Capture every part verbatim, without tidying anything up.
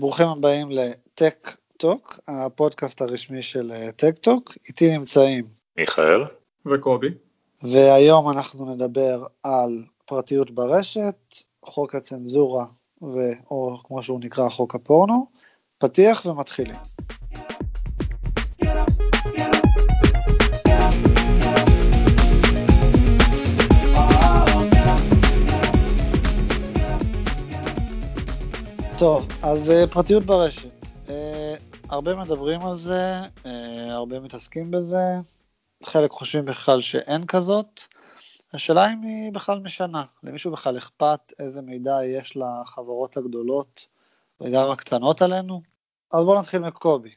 ברוכים הבאים לטק-טוק, הפודקאסט הרשמי של טק-טוק. איתי נמצאים מיכאל וקובי, והיום אנחנו נדבר על פרטיות ברשת, חוק הצנזורה, או כמו שהוא נקרא חוק הפורנו. פתיח ומתחילים. טוב, אז פרטיות ברשת, הרבה מדברים על זה, הרבה מתעסקים בזה, חלק חושבים בכלל שאין כזאת. השאלה אם היא בכלל משנה, למישהו בכלל אכפת איזה מידע יש לחברות הגדולות וגם הקטנות עלינו? אז בואו נתחיל מקובי.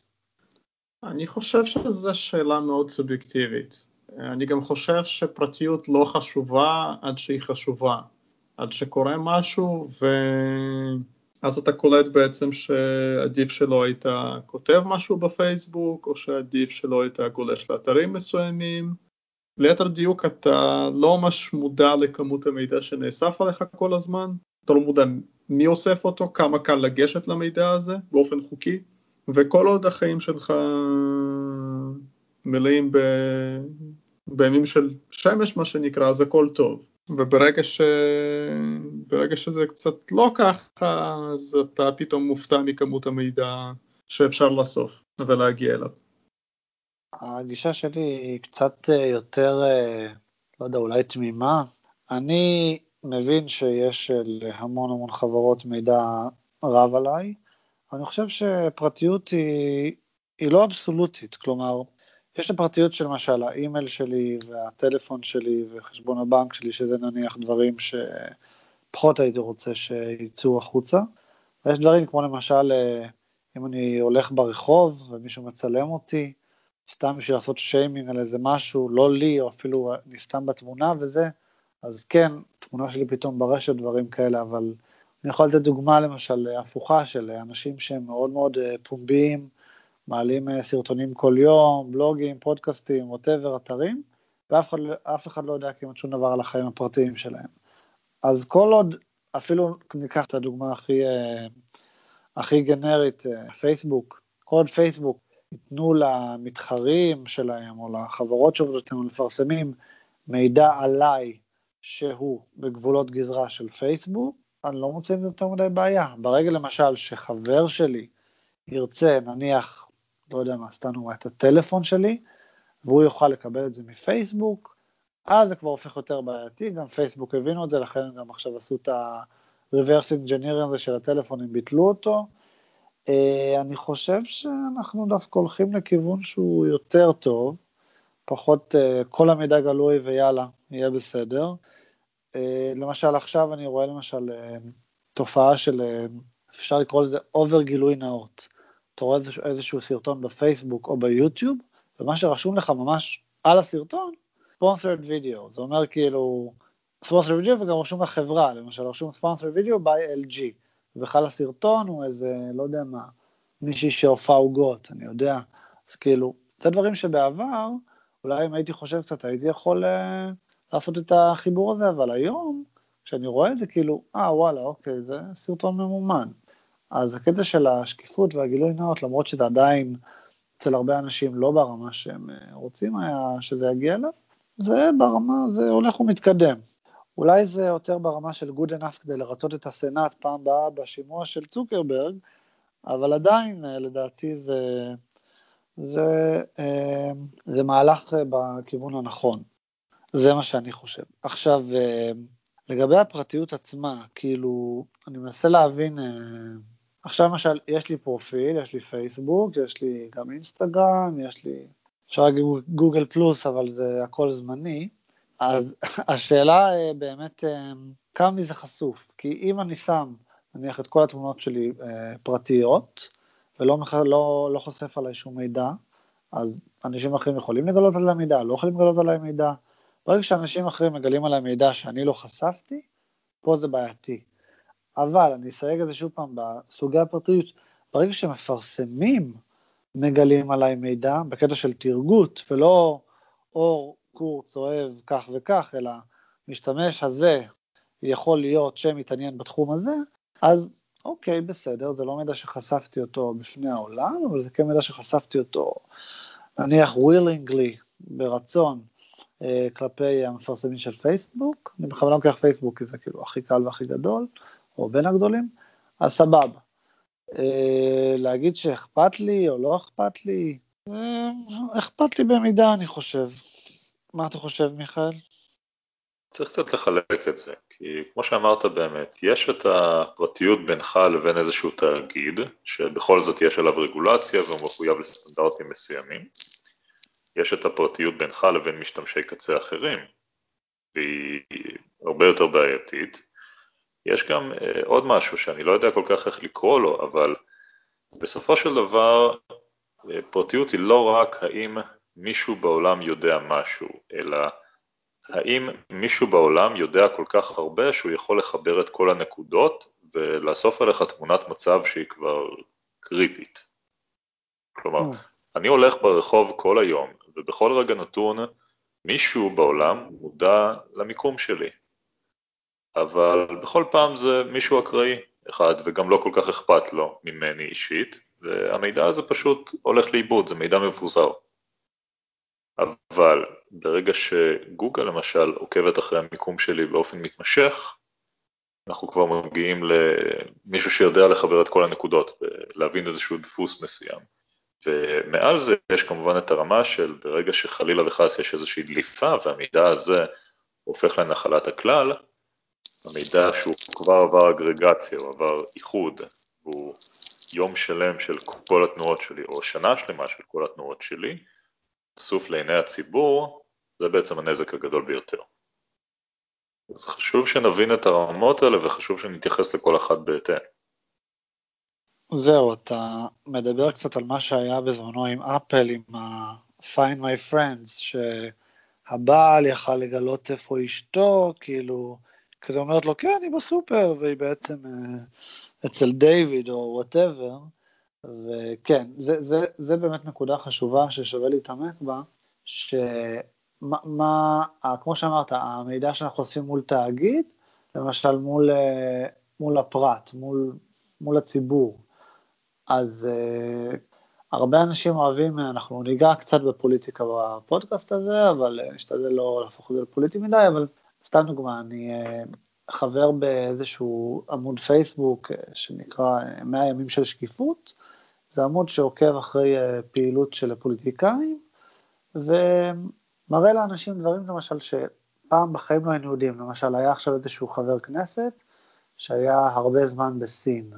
אני חושב שזו שאלה מאוד סובייקטיבית. אני גם חושב שפרטיות לא חשובה עד שהיא חשובה, עד שקורה משהו ו... אז אתה קולט בעצם שעדיף שלא היית כותב משהו בפייסבוק, או שעדיף שלא היית גולש לאתרים מסוימים. ליתר דיוק, אתה לא ממש מודע לכמות המידע שנאסף עליך כל הזמן, אתה לא מודע מי אוסף אותו, כמה קל לגשת למידע הזה באופן חוקי, וכל עוד החיים שלך מלאים ב... בימים של שמש, מה שנקרא, אז הכל טוב. וברגע ש... ברגע שזה קצת לא ככה, אז אתה פתאום מופתע מכמות המידע שאפשר לאסוף ולהגיע אליו. הגישה שלי היא קצת יותר, לא יודע, אולי תמימה. אני מבין שיש להמון המון חברות מידע רב עליי. אני חושב שפרטיות היא, היא לא אבסולוטית, כלומר, יש לפרטיות של משל האימייל שלי והטלפון שלי וחשבון הבנק שלי, שזה נניח דברים שפחות הייתי רוצה שיצאו החוצה. ויש דברים כמו למשל, אם אני הולך ברחוב ומישהו מצלם אותי, סתם בשביל לעשות שיימינג על איזה משהו, לא לי, או אפילו אני סתם בתמונה וזה, אז כן, תמונה שלי פתאום ברשת, דברים כאלה. אבל אני יכול לתת דוגמה למשל הפוכה של אנשים שהם מאוד מאוד פומביים, מעלים סרטונים כל יום, בלוגים, פודקאסטים, whatever, אתרים, ואף אף אחד לא יודע כמעט שום דבר על החיים הפרטיים שלהם. אז כל עוד, אפילו ניקח את הדוגמה הכי, הכי גנרית, פייסבוק, כל עוד פייסבוק יתנו למתחרים שלהם, או לחברות שעובדות לפרסמים, מידע עליי שהוא בגבולות גזרה של פייסבוק, אני לא מוצא יותר מדי בעיה. ברגע למשל שחבר שלי ירצה, נניח, לא יודע מה, סתנו את הטלפון שלי, והוא יוכל לקבל את זה מפייסבוק, אז זה כבר הופך יותר בעייתי. גם פייסבוק הבינו את זה, לכן גם עכשיו עשו את ה-reverse engineering הזה של הטלפון, הם ביטלו אותו. אני חושב שאנחנו דווקא הולכים לכיוון שהוא יותר טוב, פחות כל המידע גלוי ויאללה, יהיה בסדר. למשל עכשיו אני רואה למשל תופעה של, אפשר לקרוא לזה אובר גילוי נאות. אתה רואה איזשהו סרטון בפייסבוק או ביוטיוב, ומה שרשום לך ממש על הסרטון, sponsored video. זה אומר כאילו, sponsored video וגם רשום בחברה, למשל רשום sponsored video by אל ג'י. ובכלל הסרטון הוא איזה, לא יודע מה, מישהי שהופעה עוגות, אני יודע. אז כאילו, זה דברים שבעבר, אולי אם הייתי חושב קצת, הייתי יכול אה, לעשות את החיבור הזה, אבל היום, כשאני רואה את זה, כאילו, אה, וואלה, אוקיי, זה סרטון ממומן. אז הקטע של השקיפות והגילוי נאות, למרות שזה עדיין אצל הרבה אנשים לא ברמה שהם רוצים היה שזה יגיע אליו, זה ברמה, זה הולך ומתקדם. אולי זה יותר ברמה של good enough כדי לרצות את הסנאט פעם באה בשימוע של צוקרברג, אבל עדיין לדעתי זה, זה, זה מהלך בכיוון הנכון. זה מה שאני חושב. עכשיו, לגבי הפרטיות עצמה, כאילו, אני מנסה להבין, עכשיו למשל, יש לי פרופיל, יש לי פייסבוק, יש לי גם אינסטגרם, יש לי, אפשר להגיד גוגל פלוס, אבל זה הכל זמני. אז השאלה באמת, כמה מזה חשוף? כי אם אני שם, נניח את כל התמונות שלי פרטיות, ולא לא, לא חושף עליי שום מידע, אז אנשים אחרים יכולים לגלות עליי מידע, לא יכולים לגלות עליי מידע. ברגע שאנשים אחרים מגלים עליי מידע שאני לא חשפתי, פה זה בעייתי. אבל אני אסייג את זה שוב פעם בסוגי הפרטיות, ברגע שמפרסמים מגלים עליי מידע, בקטע של תרגות, ולא אור, קור צואב כך וכך, אלא משתמש הזה יכול להיות שמתעניין בתחום הזה, אז אוקיי, בסדר, זה לא מידע שחשפתי אותו בפני העולם, אבל זה כן מידע שחשפתי אותו, נניח willingly, ברצון, כלפי המפרסמים של פייסבוק, אני בכלל לא לוקח פייסבוק, כי זה כאילו הכי קל והכי גדול, או בין הגדולים, אז סבבה. להגיד שאכפת לי או לא אכפת לי, אכפת לי במידה, אני חושב. מה אתה חושב, מיכאל? צריך קצת לחלק את זה, כי כמו שאמרת באמת, יש את הפרטיות בינך לבין איזשהו תאגיד, שבכל זאת יש עליו רגולציה והוא מחויב לסטנדרטים מסוימים, יש את הפרטיות בינך לבין משתמשי קצה אחרים, והיא הרבה יותר בעייתית. יש גם uh, עוד משהו שאני לא יודע כל כך איך לקרוא לו, אבל בסופו של דבר, uh, פרטיות היא לא רק האם מישהו בעולם יודע משהו, אלא האם מישהו בעולם יודע כל כך הרבה שהוא יכול לחבר את כל הנקודות, ולאסוף עליך תמונת מצב שהיא כבר קריפית. כלומר, mm. אני הולך ברחוב כל היום, ובכל רגע נתון, מישהו בעולם מודע למיקום שלי. אבל בכל פעם זה מישהו אקראי אחד, וגם לא כל כך אכפת לו ממני אישית, והמידע הזה פשוט הולך לאיבוד, זה מידע מבוזר. אבל ברגע שגוגל למשל עוקבת אחרי המיקום שלי באופן מתמשך, אנחנו כבר מגיעים למישהו שיודע לחבר את כל הנקודות, ולהבין איזשהו דפוס מסוים. ומעל זה יש כמובן את הרמה של ברגע שחלילה וחס יש איזושהי דליפה, והמידע הזה הופך לנחלת הכלל, המידע שהוא כבר עבר אגרגציה, הוא עבר איחוד, הוא יום שלם של כל התנועות שלי, או שנה שלמה של כל התנועות שלי, סוף לעיני הציבור, זה בעצם הנזק הגדול ביותר. אז חשוב שנבין את הרמות האלה, וחשוב שנתייחס לכל אחת בהתאם. זהו, אתה מדבר קצת על מה שהיה בזמנו עם אפל, עם ה-Find My Friends, שהבעל יכל לגלות איפה אשתו, כאילו, כזה אומרת לו, כן, היא בסופר, והיא בעצם אצל דייביד או whatever, וכן, זה, זה, זה באמת נקודה חשובה ששווה להתעמק בה, שמה, מה, כמו שאמרת, המידע שאנחנו חושפים מול תאגיד, למשל מול, מול הפרט, מול, מול הציבור, אז uh, הרבה אנשים אוהבים, אנחנו ניגע קצת בפוליטיקה בפודקאסט הזה, אבל נשתדל לא להפוך את זה לפוליטי מדי, אבל סתם דוגמה, אני uh, חבר באיזשהו עמוד פייסבוק uh, שנקרא מאה ימים של שקיפות, זה עמוד שעוקב אחרי uh, פעילות של פוליטיקאים, ומראה לאנשים דברים למשל שפעם בחיים לא היינו יודעים, למשל היה עכשיו איזשהו חבר כנסת, שהיה הרבה זמן בסין,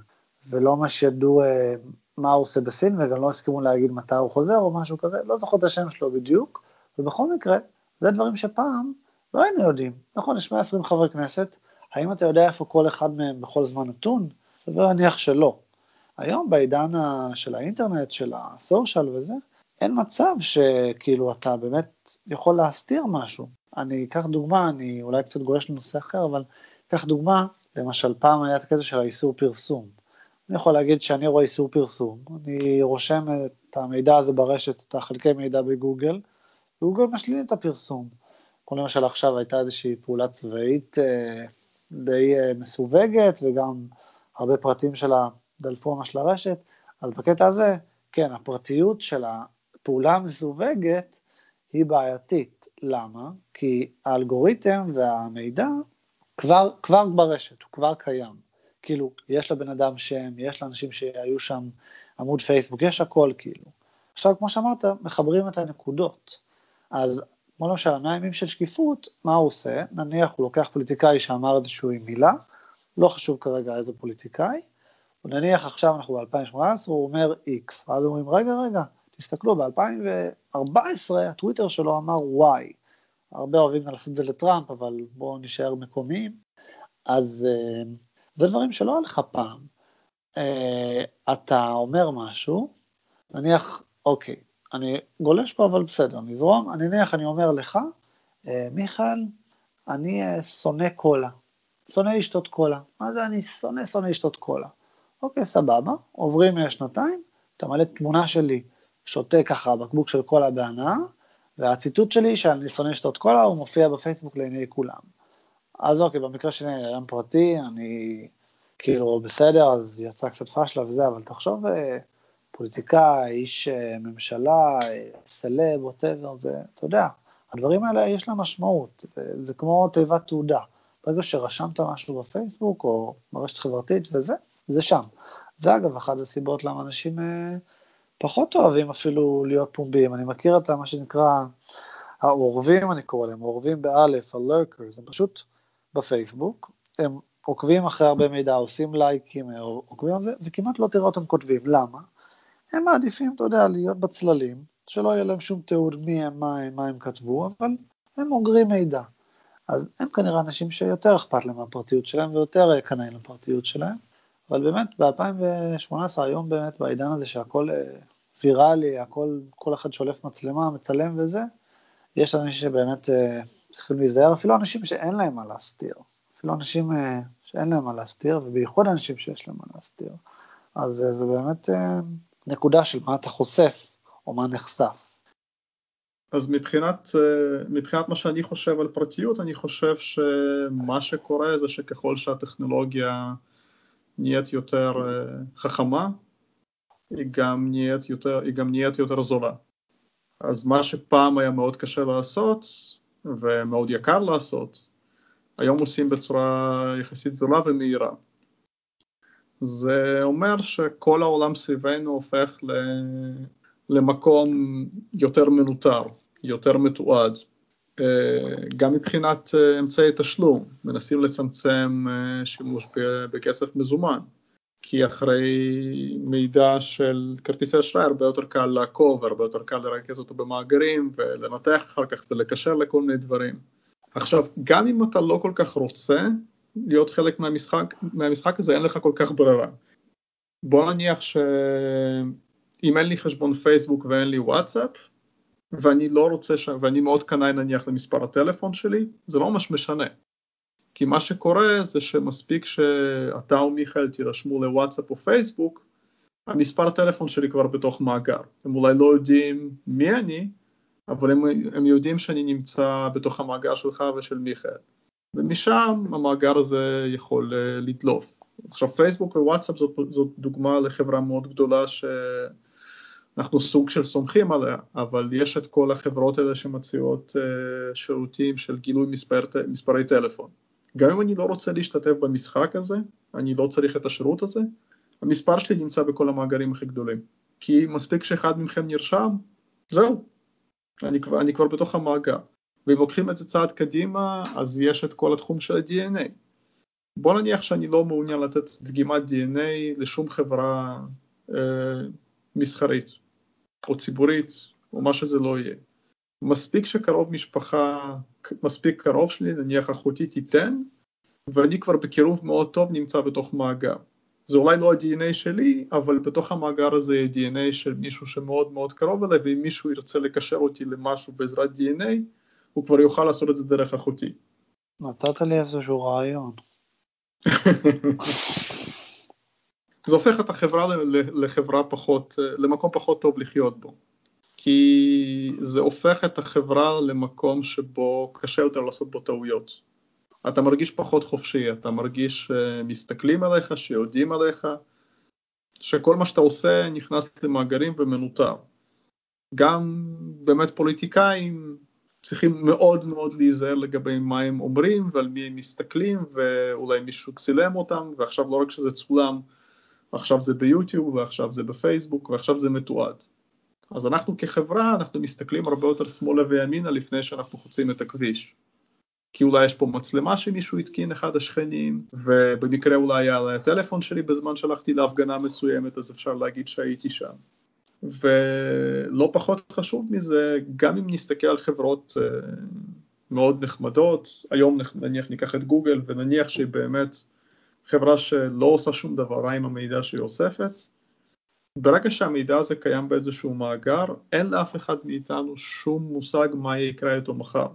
ולא מה שידעו מה הוא עושה בסין, וגם לא הסכימו להגיד מתי הוא חוזר או משהו כזה, לא זוכר את השם שלו בדיוק, ובכל מקרה, זה דברים שפעם לא היינו יודעים. נכון, יש מאה ועשרים חברי כנסת, האם אתה יודע איפה כל אחד מהם בכל זמן נתון? סביר להניח שלא. היום בעידן של האינטרנט, של הסושיאל וזה, אין מצב שכאילו אתה באמת יכול להסתיר משהו. אני אקח דוגמה, אני אולי קצת גורש לנושא אחר, אבל אקח דוגמה, למשל פעם היה את הקטע של האיסור פרסום. אני יכול להגיד שאני רואה איסור פרסום, אני רושם את המידע הזה ברשת, את החלקי מידע בגוגל, וגוגל משלים את הפרסום. כמו למשל עכשיו הייתה איזושהי פעולה צבאית די מסווגת, וגם הרבה פרטים שלה דלפו ממש לרשת, אז בקטע הזה, כן, הפרטיות של הפעולה המסווגת היא בעייתית. למה? כי האלגוריתם והמידע כבר, כבר ברשת, הוא כבר קיים. כאילו, יש לבן אדם שם, יש לאנשים שהיו שם עמוד פייסבוק, יש הכל כאילו. עכשיו, כמו שאמרת, מחברים את הנקודות. אז, כמו למשל, המאה ימים של שקיפות, מה הוא עושה? נניח, הוא לוקח פוליטיקאי שאמר איזושהי מילה, לא חשוב כרגע איזה פוליטיקאי, ונניח, עכשיו אנחנו ב-אלפיים שמונה עשרה, הוא אומר X, ואז אומרים, רגע, רגע, תסתכלו, ב-אלפיים וארבע עשרה, הטוויטר שלו אמר Y. הרבה אוהבים לעשות את זה לטראמפ, אבל בואו נשאר מקומיים. אז זה דברים שלא היה לך פעם. אתה אומר משהו, נניח, אוקיי, אני גולש פה, אבל בסדר, נזרום, אני נניח, אני אומר לך, מיכאל, אני שונא קולה, שונא לשתות קולה. מה זה אני שונא, שונא לשתות קולה? אוקיי, סבבה, עוברים שנתיים, אתה מלא תמונה שלי, שותה ככה, בקבוק של קולה בהנאה, והציטוט שלי שאני שונא לשתות קולה, הוא מופיע בפייסבוק לעיני כולם. אז אוקיי, במקרה שלי אני אדם פרטי, אני כאילו בסדר, אז יצא קצת פשלה וזה, אבל תחשוב, פוליטיקה, איש ממשלה, סלב, whatever, זה, אתה יודע, הדברים האלה יש להם משמעות, זה, זה כמו תיבת תעודה, ברגע שרשמת משהו בפייסבוק, או ברשת חברתית וזה, זה שם. זה אגב, אחת הסיבות למה אנשים פחות אוהבים אפילו להיות פומביים, אני מכיר את מה שנקרא, העורבים אני קורא להם, העורבים באלף, הלרקרס, הם פשוט בפייסבוק, הם עוקבים אחרי הרבה מידע, עושים לייקים, עוקבים על זה, וכמעט לא תראה אותם כותבים, למה? הם מעדיפים, אתה יודע, להיות בצללים, שלא יהיה להם שום תיעוד מי הם, מה הם, מה הם כתבו, אבל הם אוגרים מידע. אז הם כנראה אנשים שיותר אכפת להם הפרטיות שלהם, ויותר קנאים לפרטיות שלהם, אבל באמת, ב-אלפיים שמונה עשרה, היום באמת, בעידן הזה שהכל ויראלי, הכל, כל אחד שולף מצלמה, מצלם וזה, יש אנשים שבאמת צריכים להיזהר, אפילו אנשים שאין להם מה להסתיר, אפילו אנשים שאין להם מה להסתיר, ובייחוד אנשים שיש להם מה להסתיר, אז זה באמת נקודה של מה אתה חושף, או מה נחשף. אז מבחינת, מבחינת מה שאני חושב על פרטיות, אני חושב שמה שקורה זה שככל שהטכנולוגיה נהיית יותר חכמה, היא גם נהיית יותר, היא גם נהיית יותר זולה. אז מה שפעם היה מאוד קשה לעשות, ומאוד יקר לעשות, היום עושים בצורה יחסית זולה ומהירה. זה אומר שכל העולם סביבנו הופך למקום יותר מנותר, יותר מתועד. גם מבחינת אמצעי תשלום, מנסים לצמצם שימוש בכסף מזומן, כי אחרי מידע של כרטיסי אשראי הרבה יותר קל לעקוב, הרבה יותר קל לרכז אותו במאגרים ולנתח אחר כך ולקשר לכל מיני דברים. עכשיו, גם אם אתה לא כל כך רוצה להיות חלק מהמשחק, מהמשחק הזה, אין לך כל כך ברירה. בוא נניח שאם אין לי חשבון פייסבוק ואין לי וואטסאפ, ואני לא רוצה, ש... ואני מאוד קנאי נניח למספר הטלפון שלי, זה לא ממש משנה. כי מה שקורה זה שמספיק שאתה או מיכאל תירשמו לוואטסאפ או פייסבוק, המספר הטלפון שלי כבר בתוך מאגר. הם אולי לא יודעים מי אני, אבל הם, הם יודעים שאני נמצא בתוך המאגר שלך ושל מיכאל. ומשם המאגר הזה יכול לדלוף. עכשיו פייסבוק ווואטסאפ זאת, זאת דוגמה לחברה מאוד גדולה שאנחנו סוג של סומכים עליה, אבל יש את כל החברות האלה שמציעות שירותים של גילוי מספר, מספרי טלפון. גם אם אני לא רוצה להשתתף במשחק הזה, אני לא צריך את השירות הזה, המספר שלי נמצא בכל המאגרים הכי גדולים. כי מספיק שאחד מכם נרשם, זהו, אני כבר, אני כבר בתוך המאגר. ואם לוקחים את זה צעד קדימה, אז יש את כל התחום של ה-די אן איי. בוא נניח שאני לא מעוניין לתת דגימת די אן איי לשום חברה אה, מסחרית, או ציבורית, או מה שזה לא יהיה. מספיק שקרוב משפחה, מספיק קרוב שלי, נניח אחותי תיתן, ואני כבר בקירוב מאוד טוב נמצא בתוך מאגר. זה אולי לא ה-די אן איי שלי, אבל בתוך המאגר הזה יהיה די אן איי של מישהו שמאוד מאוד קרוב אליי, ואם מישהו ירצה לקשר אותי למשהו בעזרת די אן איי, הוא כבר יוכל לעשות את זה דרך אחותי. נתת לי איזשהו רעיון. זה הופך את החברה לחברה פחות, למקום פחות טוב לחיות בו. כי זה הופך את החברה למקום שבו קשה יותר לעשות בו טעויות. אתה מרגיש פחות חופשי, אתה מרגיש שמסתכלים עליך, שיודעים עליך, שכל מה שאתה עושה נכנס למאגרים ומנותר. גם באמת פוליטיקאים צריכים מאוד מאוד להיזהר לגבי מה הם אומרים ועל מי הם מסתכלים, ואולי מישהו צילם אותם, ועכשיו לא רק שזה צולם, עכשיו זה ביוטיוב, ועכשיו זה בפייסבוק, ועכשיו זה מתועד. אז אנחנו כחברה, אנחנו מסתכלים הרבה יותר שמאלה וימינה לפני שאנחנו חוצים את הכביש. כי אולי יש פה מצלמה שמישהו התקין אחד השכנים, ובמקרה אולי היה על הטלפון שלי בזמן שהלכתי להפגנה מסוימת, אז אפשר להגיד שהייתי שם. ולא פחות חשוב מזה, גם אם נסתכל על חברות מאוד נחמדות, היום נניח ניקח את גוגל, ונניח שהיא באמת חברה שלא עושה שום דבר רע עם המידע שהיא אוספת, ברגע שהמידע הזה קיים באיזשהו מאגר, אין לאף אחד מאיתנו שום מושג מה יקרה איתו מחר.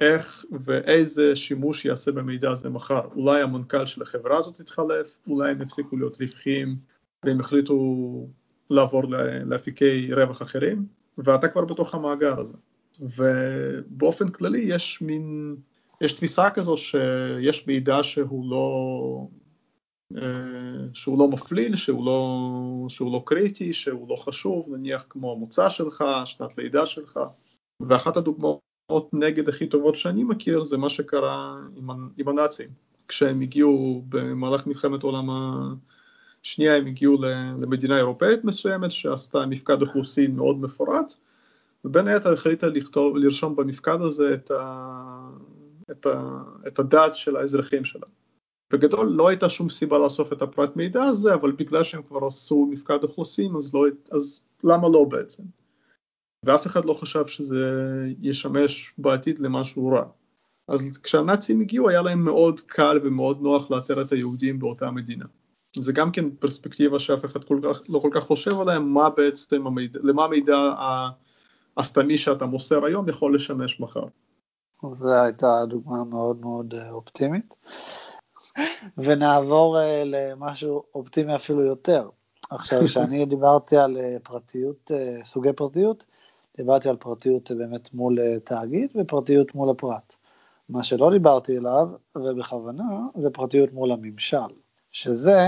איך ואיזה שימוש יעשה במידע הזה מחר. אולי המנכ"ל של החברה הזאת יתחלף, אולי הם הפסיקו להיות רווחיים, והם החליטו לעבור לאפיקי רווח אחרים, ואתה כבר בתוך המאגר הזה. ובאופן כללי יש מין, יש תפיסה כזו שיש מידע שהוא לא, שהוא לא מפליל, שהוא לא, שהוא לא קריטי, שהוא לא חשוב, נניח כמו המוצא שלך, שנת לידה שלך. ואחת הדוגמאות נגד הכי טובות שאני מכיר, זה מה שקרה עם, עם הנאצים. כשהם הגיעו במהלך מלחמת העולם השנייה, הם הגיעו למדינה אירופאית מסוימת, שעשתה מפקד אוכלוסין מאוד מפורט, ובין היתר החליטה לכתוב, לרשום במפקד הזה את, ה, את, ה, את הדת של האזרחים שלה. בגדול לא הייתה שום סיבה לאסוף את הפרט מידע הזה, אבל בגלל שהם כבר עשו מפקד אוכלוסין, אז, לא, אז למה לא בעצם? ואף אחד לא חשב שזה ישמש בעתיד למשהו רע. אז כשהנאצים הגיעו, היה להם מאוד קל ומאוד נוח לאתר את היהודים באותה מדינה. זה גם כן פרספקטיבה שאף אחד כל כך, לא כל כך חושב עליהם, מה בעצם המידע, למה המידע הסתמי שאתה מוסר היום יכול לשמש מחר. זו הייתה דוגמה מאוד מאוד אופטימית. ונעבור למשהו אופטימי אפילו יותר. עכשיו, שאני דיברתי על פרטיות, סוגי פרטיות, דיברתי על פרטיות באמת מול תאגיד ופרטיות מול הפרט. מה שלא דיברתי אליו, ובכוונה, זה פרטיות מול הממשל, שזה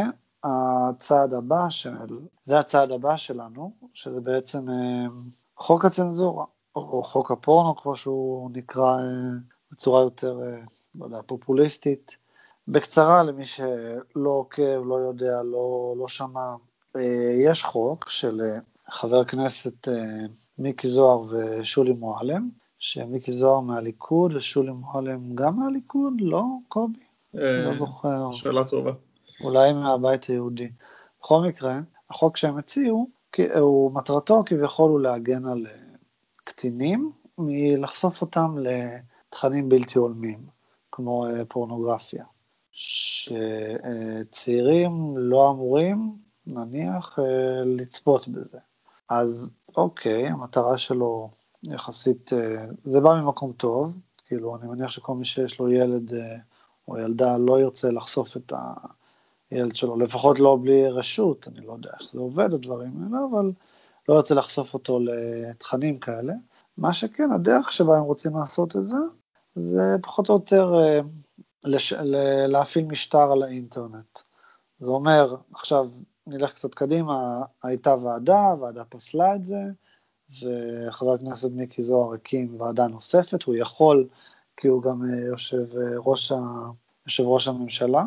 הצעד הבא של, זה הצעד הבא שלנו, שזה בעצם חוק הצנזורה, או חוק הפורנו, כמו שהוא נקרא בצורה יותר, לא יודע, פופוליסטית. בקצרה, למי שלא עוקב, לא יודע, לא, לא שמע, יש חוק של חבר כנסת מיקי זוהר ושולי מועלם, שמיקי זוהר מהליכוד ושולי מועלם גם מהליכוד, לא, קובי? לא זוכר. שאלה טובה. אולי מהבית היהודי. בכל מקרה, החוק שהם הציעו, מטרתו כביכול הוא להגן על קטינים, מלחשוף אותם לתכנים בלתי הולמים, כמו פורנוגרפיה. שצעירים לא אמורים, נניח, לצפות בזה. אז אוקיי, המטרה שלו יחסית, זה בא ממקום טוב, כאילו אני מניח שכל מי שיש לו ילד או ילדה לא ירצה לחשוף את הילד שלו, לפחות לא בלי רשות, אני לא יודע איך זה עובד, הדברים האלה, אבל לא ירצה לחשוף אותו לתכנים כאלה. מה שכן, הדרך שבה הם רוצים לעשות את זה, זה פחות או יותר לש... להפעיל משטר על האינטרנט. זה אומר, עכשיו נלך קצת קדימה, הייתה ועדה, ועדה פסלה את זה, וחבר הכנסת מיקי זוהר הקים ועדה נוספת, הוא יכול, כי הוא גם יושב ראש, ה... יושב ראש הממשלה,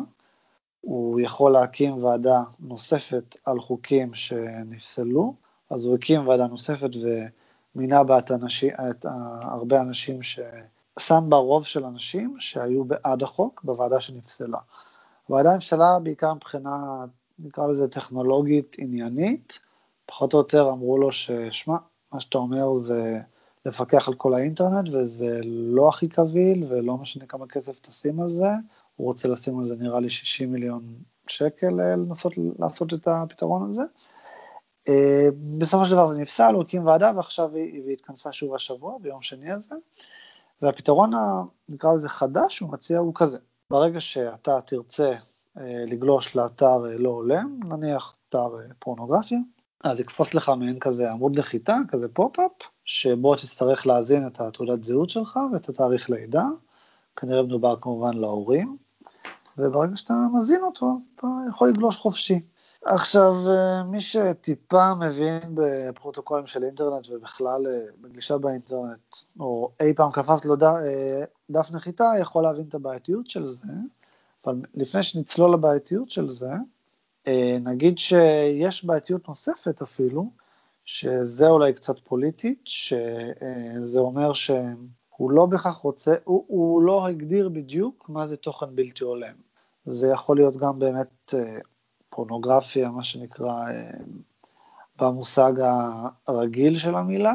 הוא יכול להקים ועדה נוספת על חוקים שנפסלו, אז הוא הקים ועדה נוספת ומינה בה את, אנשי... את הרבה אנשים ש... שם ברוב של אנשים שהיו בעד החוק בוועדה שנפסלה. הוועדה נפסלה בעיקר מבחינה, נקרא לזה טכנולוגית עניינית, פחות או יותר אמרו לו ששמע, מה שאתה אומר זה לפקח על כל האינטרנט, וזה לא הכי קביל, ולא משנה כמה כסף תשים על זה, הוא רוצה לשים על זה נראה לי שישים מיליון שקל, לנסות לעשות את הפתרון הזה. בסופו של דבר זה נפסל, הוא הקים ועדה, ועכשיו היא התכנסה שוב השבוע, ביום שני הזה, והפתרון, נקרא לזה חדש, הוא מציע הוא כזה. ברגע שאתה תרצה אה, לגלוש לאתר אה, לא עולם, נניח אתר אה, פורנוגרפיה, אז יקפוץ לך מעין כזה עמוד לחיטה, כזה פופ-אפ, שבו תצטרך להזין את התעודת זהות שלך ואת התאריך לידה, כנראה מדובר כמובן להורים, וברגע שאתה מזין אותו, אתה יכול לגלוש חופשי. עכשיו, מי שטיפה מבין בפרוטוקולים של אינטרנט ובכלל בגלישה באינטרנט, או אי פעם קפץ לו דף נחיתה, יכול להבין את הבעייתיות של זה, אבל לפני שנצלול לבעייתיות של זה, נגיד שיש בעייתיות נוספת אפילו, שזה אולי קצת פוליטית, שזה אומר שהוא לא בכך רוצה, הוא, הוא לא הגדיר בדיוק מה זה תוכן בלתי הולם. זה יכול להיות גם באמת פורנוגרפיה, מה שנקרא, במושג הרגיל של המילה,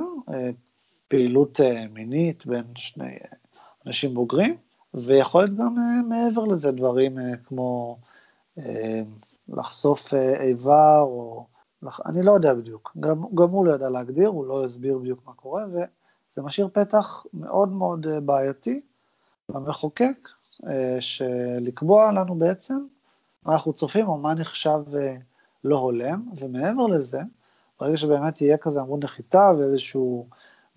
פעילות מינית בין שני אנשים בוגרים, ויכול להיות גם מעבר לזה דברים כמו לחשוף איבר, או אני לא יודע בדיוק, גם, גם הוא לא יודע להגדיר, הוא לא הסביר בדיוק מה קורה, וזה משאיר פתח מאוד מאוד בעייתי במחוקק, שלקבוע לנו בעצם, מה אנחנו צופים, או מה נחשב לא הולם, ומעבר לזה, ברגע שבאמת יהיה כזה עמוד נחיתה, ואיזשהו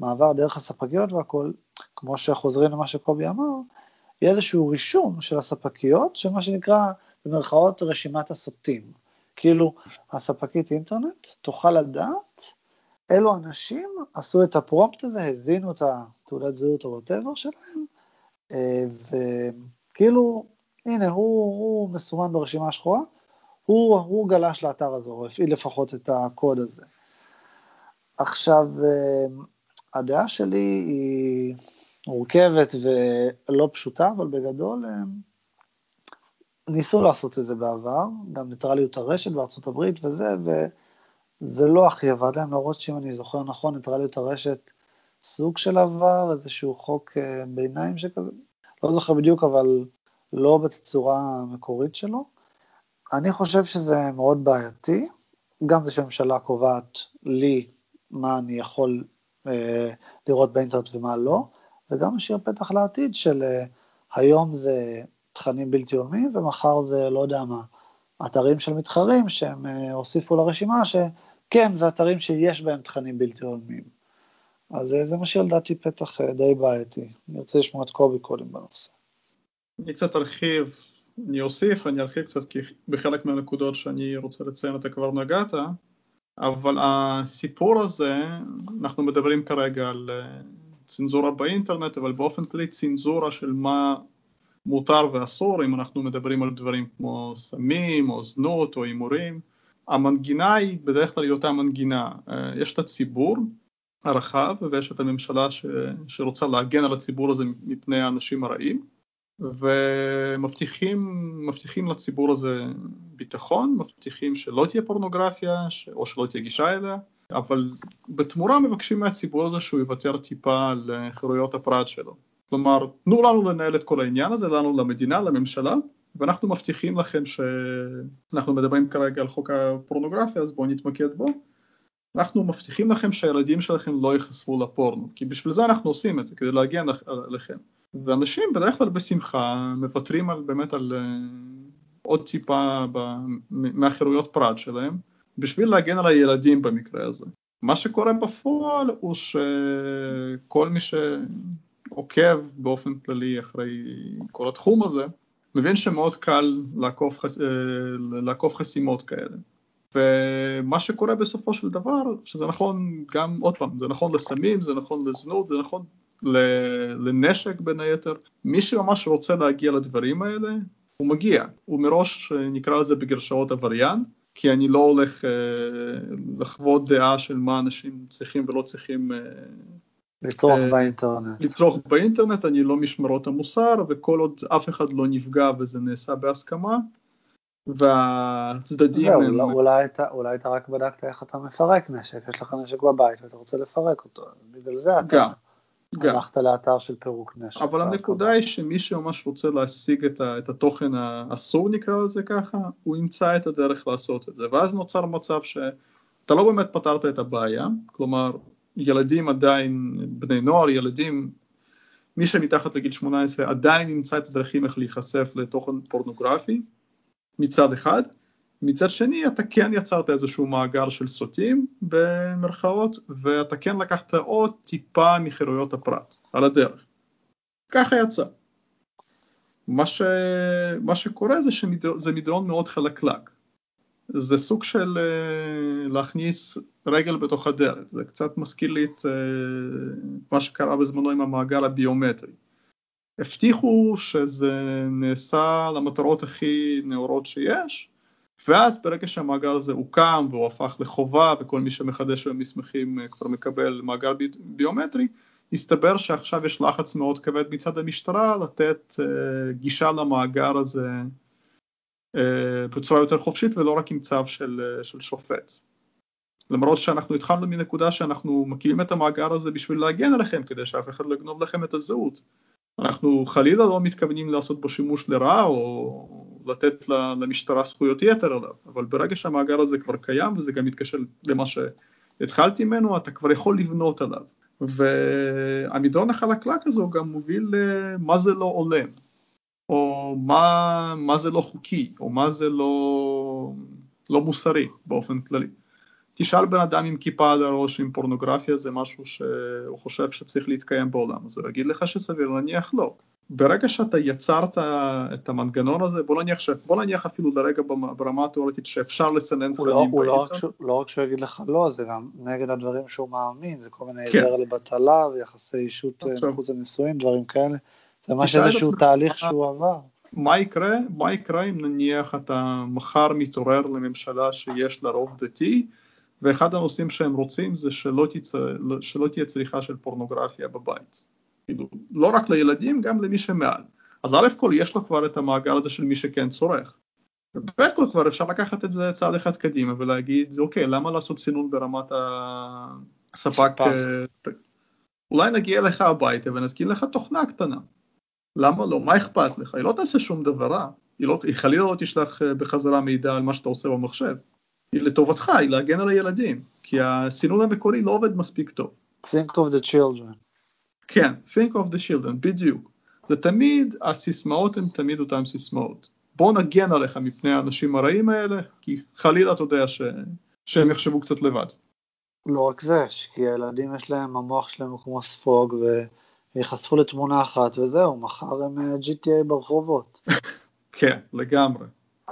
מעבר דרך הספקיות והכל, כמו שחוזרים למה שקובי אמר, יהיה איזשהו רישום של הספקיות, שמה שנקרא במרכאות רשימת הסוטים. כאילו, הספקית אינטרנט תוכל לדעת, אלו אנשים עשו את הפרומפט הזה, הזינו את התעודת זהות או הטבר שלהם, וכאילו, הנה, הוא, הוא מסומן ברשימה השחורה, הוא, הוא גלש לאתר הזה, הוא הפעיל לפחות את הקוד הזה. עכשיו, הדעה שלי היא מורכבת ולא פשוטה, אבל בגדול, ניסו לעשות את זה בעבר, גם ניטרליות הרשת בארצות הברית וזה, וזה לא הכי עבד להם, לראות שאם אני זוכר נכון, ניטרליות הרשת סוג של עבר, איזשהו חוק ביניים שכזה, לא זוכר בדיוק, אבל לא בתצורה המקורית שלו. אני חושב שזה מאוד בעייתי, גם זה שהממשלה קובעת לי מה אני יכול אה, לראות באינטרנט ומה לא, וגם משאיר פתח לעתיד של אה, היום זה תכנים בלתי יומיים, ומחר זה לא יודע מה, אתרים של מתחרים שהם אה, הוסיפו לרשימה, שכן, זה אתרים שיש בהם תכנים בלתי יומיים. אז אה, זה משאיר לדעתי פתח אה, די בעייתי. אני רוצה לשמוע את קובי קודם בנושא. אני קצת ארחיב, אני אוסיף, אני ארחיב קצת, כי בחלק מהנקודות שאני רוצה לציין, אתה כבר נגעת, אבל הסיפור הזה, אנחנו מדברים כרגע על צנזורה באינטרנט, אבל באופן כללי צנזורה של מה מותר ואסור, אם אנחנו מדברים על דברים כמו סמים, או זנות, או אימורים, המנגינה היא בדרך כלל אותה מנגינה. יש את הציבור הרחב, ויש את הממשלה ש... שרוצה להגן על הציבור הזה מפני האנשים הרעים, ומבטיחים מבטיחים לציבור הזה ביטחון, מבטיחים שלא תהיה פורנוגרפיה, ש... או שלא תהיה גישה אליה, אבל בתמורה מבקשים מהציבור הזה שהוא יוותר טיפה לחירויות הפרט שלו. כלומר, תנו לנו לנהל את כל העניין הזה, לנו למדינה, לממשלה, ואנחנו מבטיחים לכם שאנחנו מדברים כרגע על חוק הפורנוגרפיה, אז בואו נתמקד בו. אנחנו מבטיחים לכם שהילדים שלכם לא יחשפו לפורנו, כי בשביל זה אנחנו עושים את זה, כדי להגן לכם. ואנשים בדרך כלל בשמחה מוותרים על, באמת על עוד טיפה מהחירויות פרט שלהם, בשביל להגן על הילדים במקרה הזה. מה שקורה בפועל הוא שכל מי שעוקב באופן כללי אחרי כל התחום הזה, מבין שמאוד קל לעקוף, חס... לעקוף חסימות כאלה. ומה שקורה בסופו של דבר, שזה נכון גם, עוד פעם, זה נכון לסמים, זה נכון לזנות, זה נכון לנשק בין היתר. מי שממש רוצה להגיע לדברים האלה, הוא מגיע. הוא מראש נקרא לזה בגרשאות עבריין, כי אני לא הולך אה, לחוות דעה של מה אנשים צריכים ולא צריכים אה, לצרוך אה, באינטרנט. לצרוך באינטרנט, אני לא משמרות המוסר, וכל עוד אף אחד לא נפגע וזה נעשה בהסכמה, והצדדים... זהו, הם... אולי, אולי, אתה, אולי אתה רק בדקת איך אתה מפרק נשק, יש לך נשק בבית ואתה רוצה לפרק אותו, בגלל זה אתה... גם. גם. הלכת לאתר של פירוק נשק. אבל הנקודה היא שמי שממש רוצה להשיג את, ה, את התוכן האסור, נקרא לזה ככה, הוא ימצא את הדרך לעשות את זה. ואז נוצר מצב שאתה לא באמת פתרת את הבעיה, כלומר, ילדים עדיין, בני נוער, ילדים, מי שמתחת לגיל שמונה עשרה, עדיין ימצא את הדרכים איך להיחשף לתוכן פורנוגרפי, מצד אחד. מצד שני, אתה כן יצרת איזשהו מאגר של סוטים במרכאות, ואתה כן לקחת עוד טיפה מחירויות הפרט על הדרך. ככה יצא. מה, ש... מה שקורה זה שזה מדרון מאוד חלקלק. זה סוג של להכניס רגל בתוך הדרך. זה קצת מזכיר לי את מה שקרה בזמנו עם המאגר הביומטרי. הבטיחו שזה נעשה למטרות הכי נאורות שיש, ואז ברגע שהמאגר הזה הוקם והוא הפך לחובה, וכל מי שמחדש ומסמכים כבר מקבל מאגר בי, ביומטרי, הסתבר שעכשיו יש לחץ מאוד כבד מצד המשטרה לתת אה, גישה למאגר הזה אה, בצורה יותר חופשית, ולא רק עם צו של, אה, של שופט. למרות שאנחנו התחלנו מנקודה שאנחנו מקימים את המאגר הזה בשביל להגן עליכם, כדי שאף אחד לא יגנוב לכם את הזהות. אנחנו חלילה לא מתכוונים לעשות בו שימוש לרעה, או לתת למשטרה זכויות יתר עליו, אבל ברגע שהמאגר הזה כבר קיים, וזה גם מתקשר למה שהתחלתי ממנו, אתה כבר יכול לבנות עליו. והמדרון החלקלק הזה הוא גם מוביל למה זה לא עולם, או מה, מה זה לא חוקי, או מה זה לא, לא מוסרי באופן כללי. תשאל בן אדם עם כיפה על הראש, עם פורנוגרפיה, זה משהו שהוא חושב שצריך להתקיים בעולם, אז הוא יגיד לך שסביר, נניח לא. ברגע שאתה יצרת את המנגנון הזה, בוא נניח, ש... בוא נניח אפילו לרגע ברמה התיאורטית שאפשר לסנן כללים. הוא לא, ש... לא רק שהוא יגיד לך לא, זה גם נגד הדברים שהוא מאמין, זה כל מיני כן. עזר לבטלה ויחסי אישות מחוץ לנישואים, דברים כאלה. זה ממש איזשהו תהליך שהוא עבר. מה יקרה? מה יקרה אם נניח אתה מחר מתעורר לממשלה שיש לה רוב דתי, ואחד הנושאים שהם רוצים זה שלא, תצ... שלא תהיה צריכה של פורנוגרפיה בבית. לא רק לילדים, גם למי שמעל. אז א' כל יש לו כבר את המאגר הזה של מי שכן צורך. ובאמת כל כבר אפשר לקחת את זה צעד אחד קדימה ולהגיד, אוקיי, למה לעשות סינון ברמת הספק? אולי נגיע לך הביתה ונזכיר לך תוכנה קטנה. למה לא? מה אכפת לך? היא לא תעשה שום דבר רע. היא חלילה לא תשלח בחזרה מידע על מה שאתה עושה במחשב. היא לטובתך, היא להגן על הילדים. כי הסינון המקורי לא עובד מספיק טוב. Think of the children. כן, think of the children, בדיוק. זה תמיד, הסיסמאות הן תמיד אותן סיסמאות. בוא נגן עליך מפני האנשים הרעים האלה, כי חלילה אתה יודע ש... שהם יחשבו קצת לבד. לא רק זה, כי הילדים יש להם, המוח שלהם כמו ספוג, ויחשפו לתמונה אחת וזהו, מחר הם ג'י טי איי ברחובות. כן, לגמרי.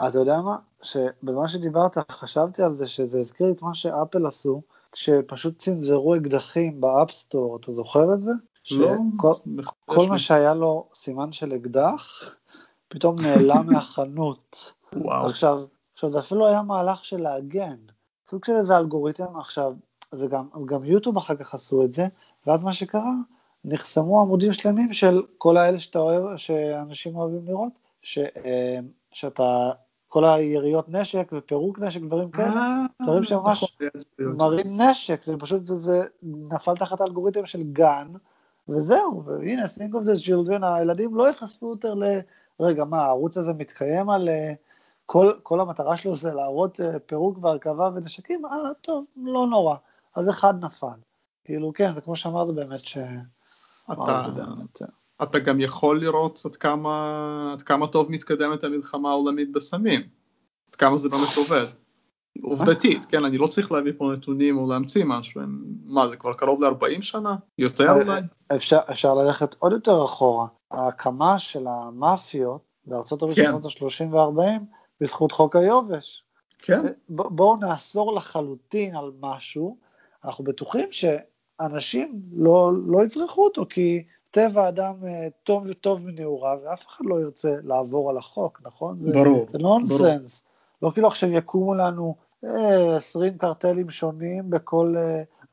אתה יודע מה? שבמה שדיברת, חשבתי על זה שזה הזכיר את מה שאפל עשו, שפשוט צנזרו אקדחים באפסטור, אתה זוכר את זה? כל מה שהיה לו סימן של אקדח, פתאום נעלם מהחנות. עכשיו, זה אפילו היה מהלך של להגן. סוג של איזה אלגוריתם עכשיו, גם יוטיוב אחר כך עשו את זה, ואז מה שקרה, נחסמו עמודים שלמים של כל האלה שאתה אוהב, שאנשים אוהבים לראות, שאתה, כל היריות נשק ופירוק נשק, דברים כאלה, דברים שממש מראים נשק, זה פשוט, זה נפל תחת אלגוריתם של גן, וזהו, והנה, think of the children, הילדים לא יחשפו יותר ל... רגע, מה, הערוץ הזה מתקיים על... כל, כל המטרה שלו זה להראות פירוק והרכבה ונשקים, אה, טוב, לא נורא. אז אחד נפל. כאילו, כן, זה כמו שאמרת באמת ש... אתה, באמת. אתה גם יכול לראות עד כמה, עד כמה טוב מתקדמת המלחמה העולמית בסמים. עד כמה זה באמת עובד. עובדתית, כן, אני לא צריך להביא פה נתונים או להמציא משהו, מה זה כבר קרוב ל-ארבעים שנה? יותר אולי? אפשר, אפשר ללכת עוד יותר אחורה, ההקמה של המאפיות בארצות הברית שנות ה-שלושים ו-ארבעים בזכות חוק היובש. כן. בואו נאסור לחלוטין על משהו, אנחנו בטוחים שאנשים לא, לא יצריכו אותו, כי טבע האדם טוב וטוב מנעורה, ואף אחד לא ירצה לעבור על החוק, נכון? ברור. זה נונסנס. לא כאילו עכשיו יקומו לנו עשרים קרטלים שונים בכל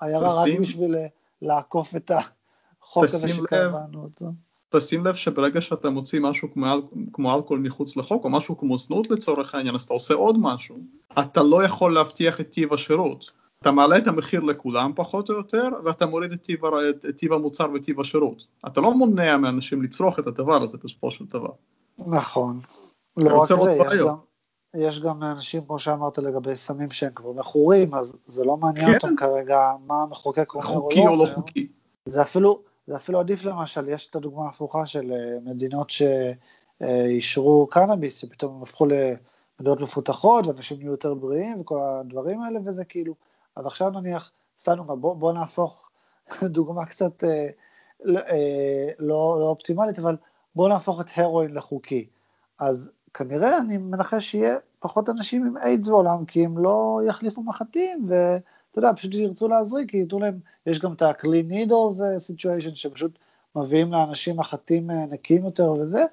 עיירה רק בשביל לעקוף את החוק הזה שקבענו אותו. תשים לב שברגע שאתה מוציא משהו כמו אלכוהול מחוץ לחוק, או משהו כמו זנות לצורך העניין, אז אתה עושה עוד משהו. אתה לא יכול להבטיח את טיב השירות. אתה מעלה את המחיר לכולם פחות או יותר, ואתה מוריד את טיב המוצר וטיב השירות. אתה לא מונע מאנשים לצרוך את הדבר הזה בסופו של דבר. נכון. לא רק זה, יש גם... יש גם אנשים, כמו שאמרת, לגבי סמים שהם כבר מכורים, אז זה לא מעניין כן. אותם כרגע מה המחוקק אומר או לא. חוקי או לא חוקי. זה אפילו, זה אפילו עדיף למשל, יש את הדוגמה ההפוכה של מדינות שאישרו קנאביס, שפתאום הם הפכו למדינות מפותחות, ואנשים יהיו יותר בריאים וכל הדברים האלה, וזה כאילו, אז עכשיו נניח, סתנו, בוא, בוא נהפוך דוגמה קצת אה, לא, אה, לא, לא אופטימלית, אבל בוא נהפוך את הרואין לחוקי. אז כנראה אני מנחש שיהיה פחות אנשים עם איידס בעולם, כי הם לא יחליפו מחטים, ואתה יודע, פשוט ירצו להזריק, כי יתנו להם, יש גם את ה-clean needles situation, שפשוט מביאים לאנשים מחטים נקיים יותר וזה,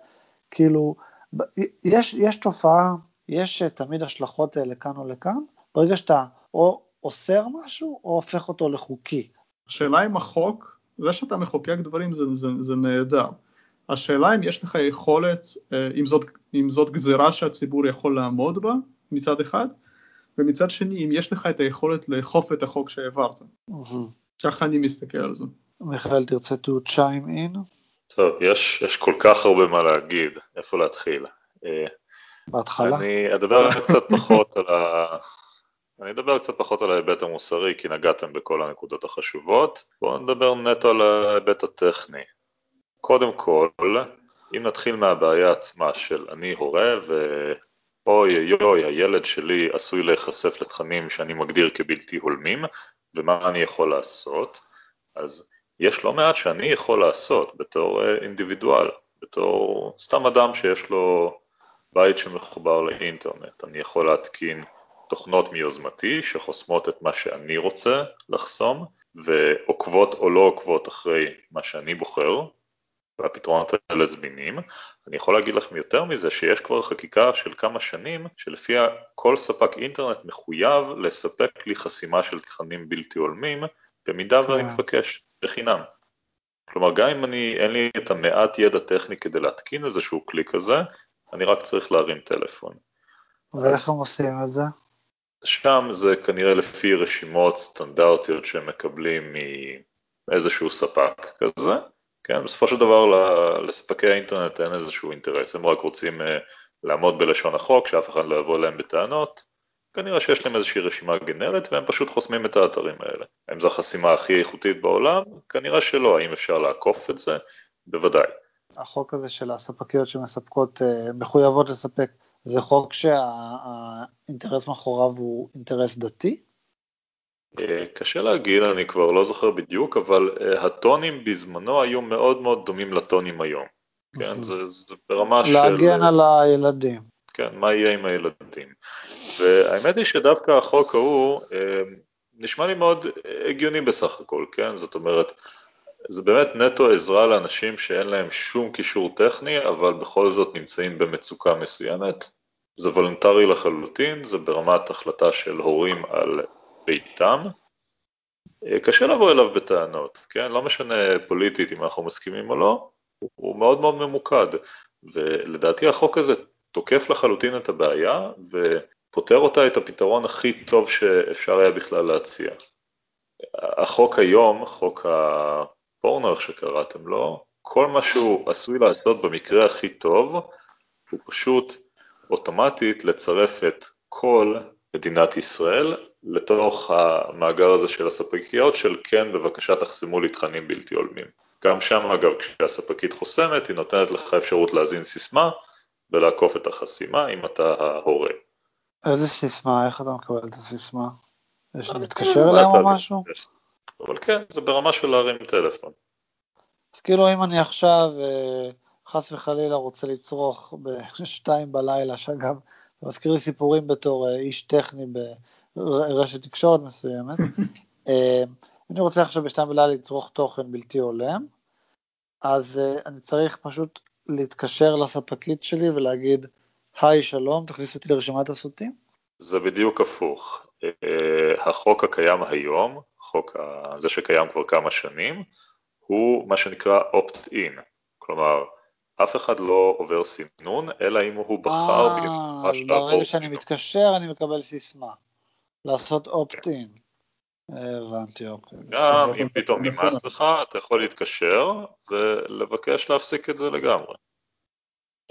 כאילו, יש, יש תופעה, יש תמיד השלכות לכאן או לכאן, ברגע שאתה או אוסר משהו, או הופך אותו לחוקי. השאלה אם החוק, זה שאתה מחוקק דברים, זה, זה, זה נהדר. השאלה אם יש לך יכולת, אם זאת, אם זאת גזירה שהציבור יכול לעמוד בה, מצד אחד, ומצד שני, אם יש לך את היכולת לאכוף את החוק שהעברת. ככה אני מסתכל על זה. מיכאל, תרצה to chime in? טוב, יש, יש כל כך הרבה מה להגיד, איפה להתחיל. בהתחלה? אני אדבר קצת פחות על ה... אני אדבר קצת פחות על ההיבט המוסרי, כי נגעתם בכל הנקודות החשובות. בואו נדבר נטו על ההיבט הטכני. קודם כל, אם נתחיל מהבעיה עצמה של אני הורה ואוי אוי, הילד שלי עשוי להיחשף לתכנים שאני מגדיר כבלתי הולמים, ומה אני יכול לעשות, אז יש לא מעט שאני יכול לעשות בתור אינדיבידואל, בתור סתם אדם שיש לו בית שמחובר לאינטרנט. אני יכול להתקין תוכנות מיוזמתי שחוסמות את מה שאני רוצה לחסום, ועוקבות או לא עוקבות אחרי מה שאני בוחר, והפתרונות האלה זמינים. אני יכול להגיד לכם יותר מזה שיש כבר חקיקה של כמה שנים, שלפיה כל ספק אינטרנט מחויב לספק לי חסימה של תכנים בלתי עולמים, במידה ואני מבקש בחינם. כלומר, גם אם אני, אין לי את המעט ידע טכני כדי להתקין איזשהו כלי כזה, אני רק צריך להרים טלפון. ואיך הם עושים את זה? שם זה כנראה לפי רשימות סטנדרטיות שהם מקבלים מאיזשהו ספק כזה. כן, בסופו של דבר לספקי האינטרנט אין איזשהו אינטרס, הם רק רוצים לעמוד בלשון החוק, שאף אחד לא יבוא להם בטענות, כנראה שיש להם איזושהי רשימה גנרית, והם פשוט חוסמים את האתרים האלה. האם זו החסימה הכי איכותית בעולם? כנראה שלא. האם אפשר לעקוף את זה? בוודאי. החוק הזה של הספקיות שמספקות, מחויבות לספק, זה חוק שהאינטרס מאחוריו הוא אינטרס דתי? קשה להגיד, אני כבר לא זוכר בדיוק, אבל הטונים בזמנו היו מאוד מאוד דומים לטונים היום. כן, זה, זה ברמה של... להגן על הילדים. כן, מה יהיה עם הילדים. והאמת היא שדווקא החוק ההוא נשמע לי מאוד הגיוני בסך הכל, כן? זאת אומרת, זה באמת נטו עזרה לאנשים שאין להם שום קישור טכני, אבל בכל זאת נמצאים במצוקה מסוימת. זה וולונטרי לחלוטין, זה ברמת החלטה של הורים על... ביתם, קשה לבוא אליו בטענות, כן? לא משנה פוליטית אם אנחנו מסכימים או לא, הוא מאוד מאוד ממוקד, ולדעתי החוק הזה תוקף לחלוטין את הבעיה, ופותר אותה את הפתרון הכי טוב שאפשר היה בכלל להציע. החוק היום, חוק הפורנר שקראתם לו, כל מה שהוא עשוי לעשות במקרה הכי טוב, הוא פשוט אוטומטית לצרף את כל מדינת ישראל, לתוך המאגר הזה של הספקיות, של כן, בבקשה תחסמו לי תכנים בלתי עולמים. גם שם, אגב, כשהספקית חוסמת, היא נותנת לך אפשרות להזין סיסמה, ולעקוף את החסימה, אם אתה ההורה. איזה סיסמה? איך אתה מקבל את הסיסמה? יש להתקשר אליהם או משהו? אבל כן, זה ברמה של להרים טלפון. אז כאילו, אם אני עכשיו, חס וחלילה, רוצה לצרוך בשתיים בלילה, שאגב, זה מזכיר לי סיפורים בתור איש טכני ב... רשת תקשורת מסוימת, אני רוצה עכשיו בשתיים בלילה לצרוך תוכן בלתי עולם, אז אני צריך פשוט להתקשר לספקית שלי ולהגיד, היי שלום, תכניס אותי לרשימת הסוטים? זה בדיוק הפוך. החוק הקיים היום, חוק הזה שקיים כבר כמה שנים, הוא מה שנקרא opt-in, כלומר, אף אחד לא עובר סינון, אלא אם הוא בחר בגלל שלא עבור סינון. ברגע שאני מתקשר, אני מקבל סיסמה. לעשות אופט-אין. הבנתי, אוקיי. גם אם פתאום נמאס לך, אתה יכול להתקשר ולבקש להפסיק את זה לגמרי.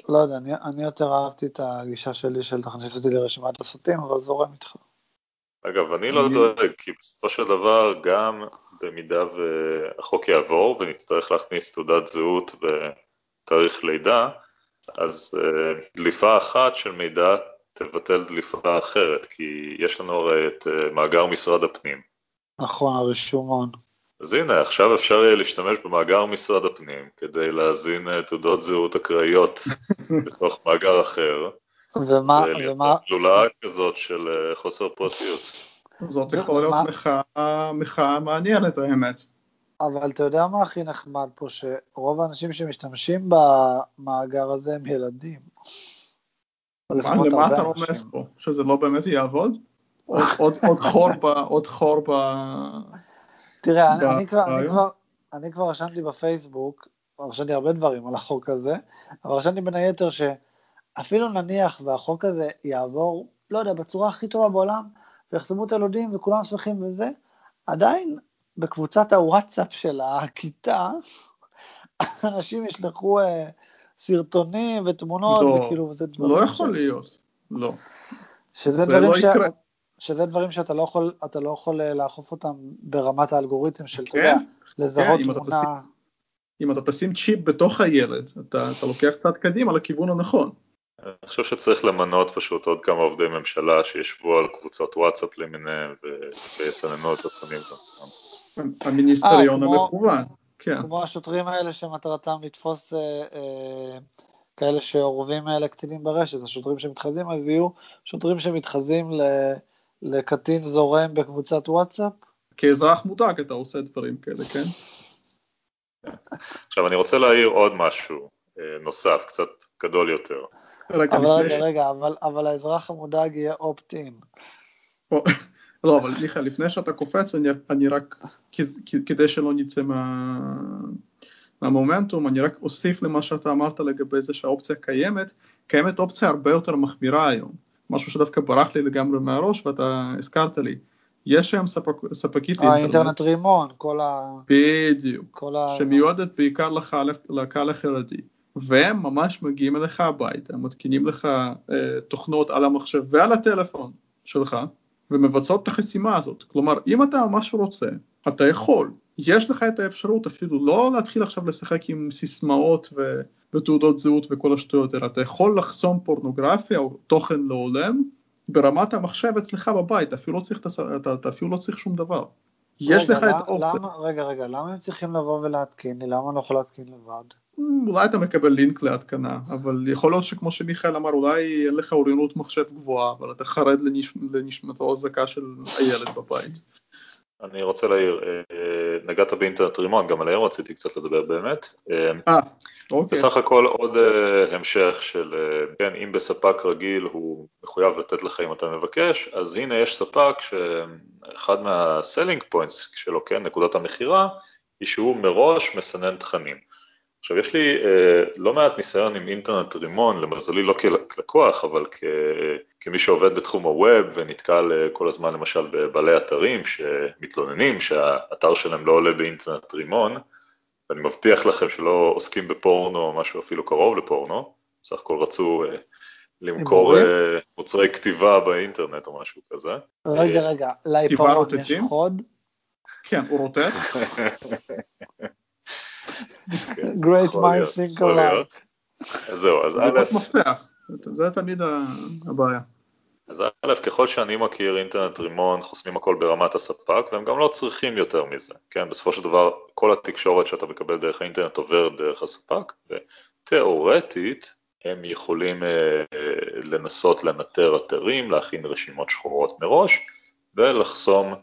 לא יודע, אני יותר אהבתי את הגישה שלי של תכניס אותי לרשימת הסוטים, אבל זורם איתך. אגב, אני לא דואג, כי בסופו של דבר, גם במידה והחוק יעבור, ונצטרך להכניס תעודת זהות ותאריך לידה, אז דליפה אחת של מידע תבטל דליפה אחרת, כי יש לנו הרי את מאגר משרד הפנים. נכון, הרישומון. אז הנה, עכשיו אפשר יהיה להשתמש במאגר משרד הפנים, כדי להזין תעודות זהות אקראיות בתוך מאגר אחר. ומה, ומה... תלולה כזאת של חוסר פרטיות. זאת יכולה להיות מחאה, מחאה מעניינת האמת. אבל אתה יודע מה הכי נחמד פה, שרוב האנשים שמשתמשים במאגר הזה הם ילדים. למה אתה רומז פה? שזה לא באמת יעבוד? עוד חור ב... תראה, אני כבר רשמתי בפייסבוק, רשמתי הרבה דברים על החוק הזה, אבל רשמתי בין היתר שאפילו נניח והחוק הזה יעבור, לא יודע, בצורה הכי טובה בעולם, ויחסמו את הילודים וכולם שמחים וזה, עדיין בקבוצת הוואטסאפ של הכיתה, אנשים ישלחו... סרטונים ותמונות וכאילו וזה דברים. לא יכול להיות. לא. שזה דברים ש... שזה דברים שאתה לא יכול, אתה לא יכול לאכוף אותם ברמת האלגוריתם של תורה, לזהות תמונה. אם אתה תשים צ'יפ בתוך הילד, אתה אתה לוקח קצת קדימה לכיוון הנכון. אני חושב שצריך למנות פשוט עוד כמה עובדי ממשלה שישבו על קבוצות וואטסאפ למיניהם ויסננו את התכנים. המיניסטריון המכוון. כן. כמו השוטרים האלה שמטרתם לתפוס אה, אה, כאלה שעורבים לקטינים ברשת, השוטרים שמתחזים, אז יהיו שוטרים שמתחזים ל, לקטין זורם בקבוצת וואטסאפ? כאזרח מודאג אתה עושה דברים כאלה, כן? עכשיו אני רוצה להעיר עוד משהו נוסף, קצת גדול יותר. אבל רגע, רגע, אבל האזרח המודאג יהיה אופט-אין. לא, אבל מיכאל, לפני שאתה קופץ, אני רק, כדי שלא נצא מהמומנטום, אני רק אוסיף למה שאתה אמרת לגבי זה שהאופציה קיימת, קיימת אופציה הרבה יותר מחמירה היום, משהו שדווקא ברח לי לגמרי מהראש, ואתה הזכרת לי, יש שם ספקית אינטרנט רימון, בדיוק, שמיועדת בעיקר לקהל החרדי, והם ממש מגיעים אליך הביתה, מתקינים לך תוכנות על המחשב ועל הטלפון שלך, ומבצעות את החסימה הזאת. כלומר, אם אתה ממש רוצה, אתה יכול, יש לך את האפשרות, אפילו לא להתחיל עכשיו לשחק עם סיסמאות ותעודות זהות וכל השטויות, אלא אתה יכול לחסום פורנוגרפיה או תוכן לא הולם, ברמת המחשב אצלך בבית, אתה אפילו לא צריך, אתה, אתה אפילו לא צריך שום דבר. יש לך את האופציה. רגע, רגע, למה הם צריכים לבוא ולהתקין? למה אני לא יכול להתקין לבד? אולי אתה מקבל לינק להתקנה, אבל יכול להיות שכמו שמיכאל אמר, אולי אין לך אוריינות מחשב גבוהה, אבל אתה חרד לנשמתו הזקה של הילד בבית. אני רוצה להעיר, נגעת באינטרנט רימון, גם על העיר רציתי קצת לדבר באמת. אה, אוקיי. בסך הכל עוד המשך של, כן, אם בספק רגיל הוא מחויב לתת לך אם אתה מבקש, אז הנה יש ספק שאחד מהסלינג פוינטס שלו, כן, נקודת המחירה, היא שהוא מראש מסנן תכנים. עכשיו יש לי לא מעט ניסיון עם אינטרנט רימון, למזלי לא כלקוח, אבל כ, כמי שעובד בתחום הווב ונתקל כל הזמן למשל בבעלי אתרים שמתלוננים שהאתר שלהם לא עולה באינטרנט רימון, ואני מבטיח לכם שלא עוסקים בפורנו או משהו אפילו קרוב לפורנו, בסך הכל רצו למכור מוצרי כתיבה באינטרנט או משהו כזה. רגע, רגע, להיפרון יש חוד? כן, הוא רוטט. great mind think alike. אז זהו, אז א' מפתח, זה תמיד הבעיה. אז א', ככל שאני מכיר אינטרנט רימון, חוסמים הכל ברמת הספק, והם גם לא צריכים יותר מזה, כן? בסופו של דבר, כל התקשורת שאתה מקבל דרך האינטרנט עובר דרך הספק, ותיאורטית, הם יכולים לנסות לנטר אתרים, להכין רשימות שחורות מראש, ולחסום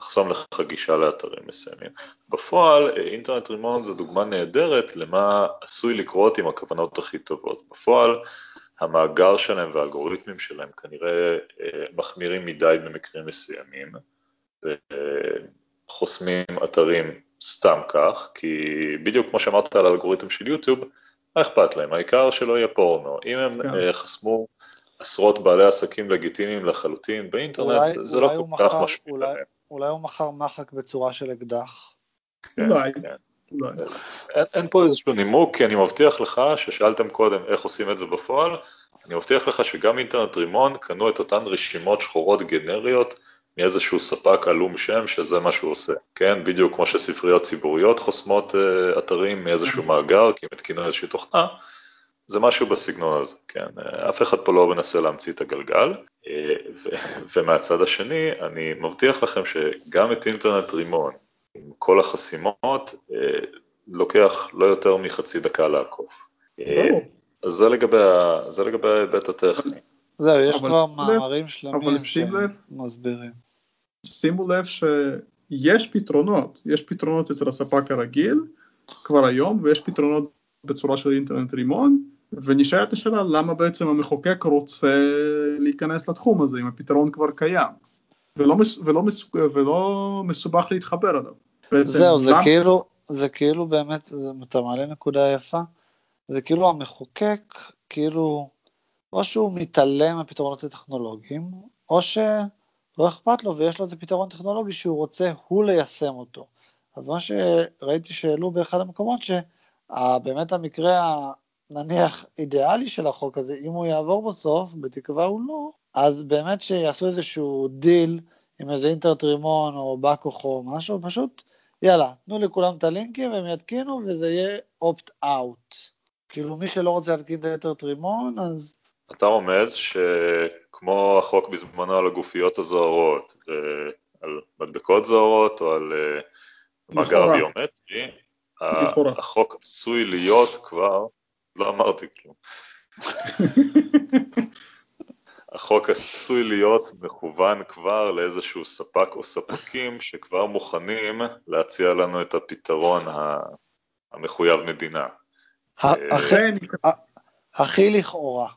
לחסום לך גישה לאתרים מסוימים. בפועל, אינטרנט רימון זו דוגמה נהדרת למה עשוי לקרות עם הכוונות הכי טובות. בפועל, המאגר שלהם והאלגוריתמים שלהם כנראה מחמירים מדי במקרים מסוימים, וחוסמים אתרים סתם כך, כי בדיוק כמו שאמרת על האלגוריתם של יוטיוב, מה אכפת להם? העיקר שלא יהיה פורנו. אם הם חסמו עשרות בעלי עסקים לגיטימיים לחלוטין באינטרנט, זה לא כל כך משפיע להם. אולי הוא מחר מחק בצורה של אקדח. אולי. אין פה איזשהו נימוק, כי אני מבטיח לך, ששאלתם קודם איך עושים את זה בפועל, אני מבטיח לך שגם אינטרנט רימון קנו את אותן רשימות שחורות גנריות, מאיזשהו ספק עלום שם, שזה מה שהוא עושה. כן, בדיוק כמו שספריות ציבוריות חוסמות אתרים מאיזשהו מאגר, כי הם התקינו איזושהי תוכנה, זה משהו בסגנון הזה, כן, אף אחד פה לא מנסה להמציא את הגלגל, ומהצד השני, אני מבטיח לכם שגם את אינטרנט רימון, עם כל החסימות, לוקח לא יותר מחצי דקה לעקוף. אז זה לגבי ההיבט הטכני. זהו, יש כבר מאמרים שלמים שמסבירים. שימו לב שיש פתרונות, יש פתרונות אצל הספק הרגיל, כבר היום, ויש פתרונות בצורה של אינטרנט רימון, ונשאלת השאלה למה בעצם המחוקק רוצה להיכנס לתחום הזה, אם הפתרון כבר קיים, ולא, ולא, ולא מסובך להתחבר עליו. זהו, זה, למה... כאילו, זה כאילו באמת, אתה מעלה נקודה יפה, זה כאילו המחוקק, כאילו, או שהוא מתעלם מהפתרונות הטכנולוגיים, או שלא אכפת לו ויש לו איזה פתרון טכנולוגי שהוא רוצה הוא ליישם אותו. אז מה שראיתי שאלו באחד המקומות, ש... באמת המקרה הנניח אידיאלי של החוק הזה, אם הוא יעבור בסוף, בתקווה הוא לא, אז באמת שיעשו איזשהו דיל עם איזה אינטרנט רימון או בקוח או משהו, פשוט יאללה, תנו לכולם את הלינקים, הם יתקינו וזה יהיה opt-out. כאילו מי שלא רוצה להתקין את אינטרנט רימון, אז... אתה רומז שכמו החוק בזמנו על הגופיות הזוהרות, על מדבקות זוהרות או על מאגר ביומטרי, החוק עשוי להיות כבר, לא אמרתי כלום, החוק עשוי להיות מכוון כבר לאיזשהו ספק או ספקים שכבר מוכנים להציע לנו את הפתרון המחויב מדינה. הכי לכאורה.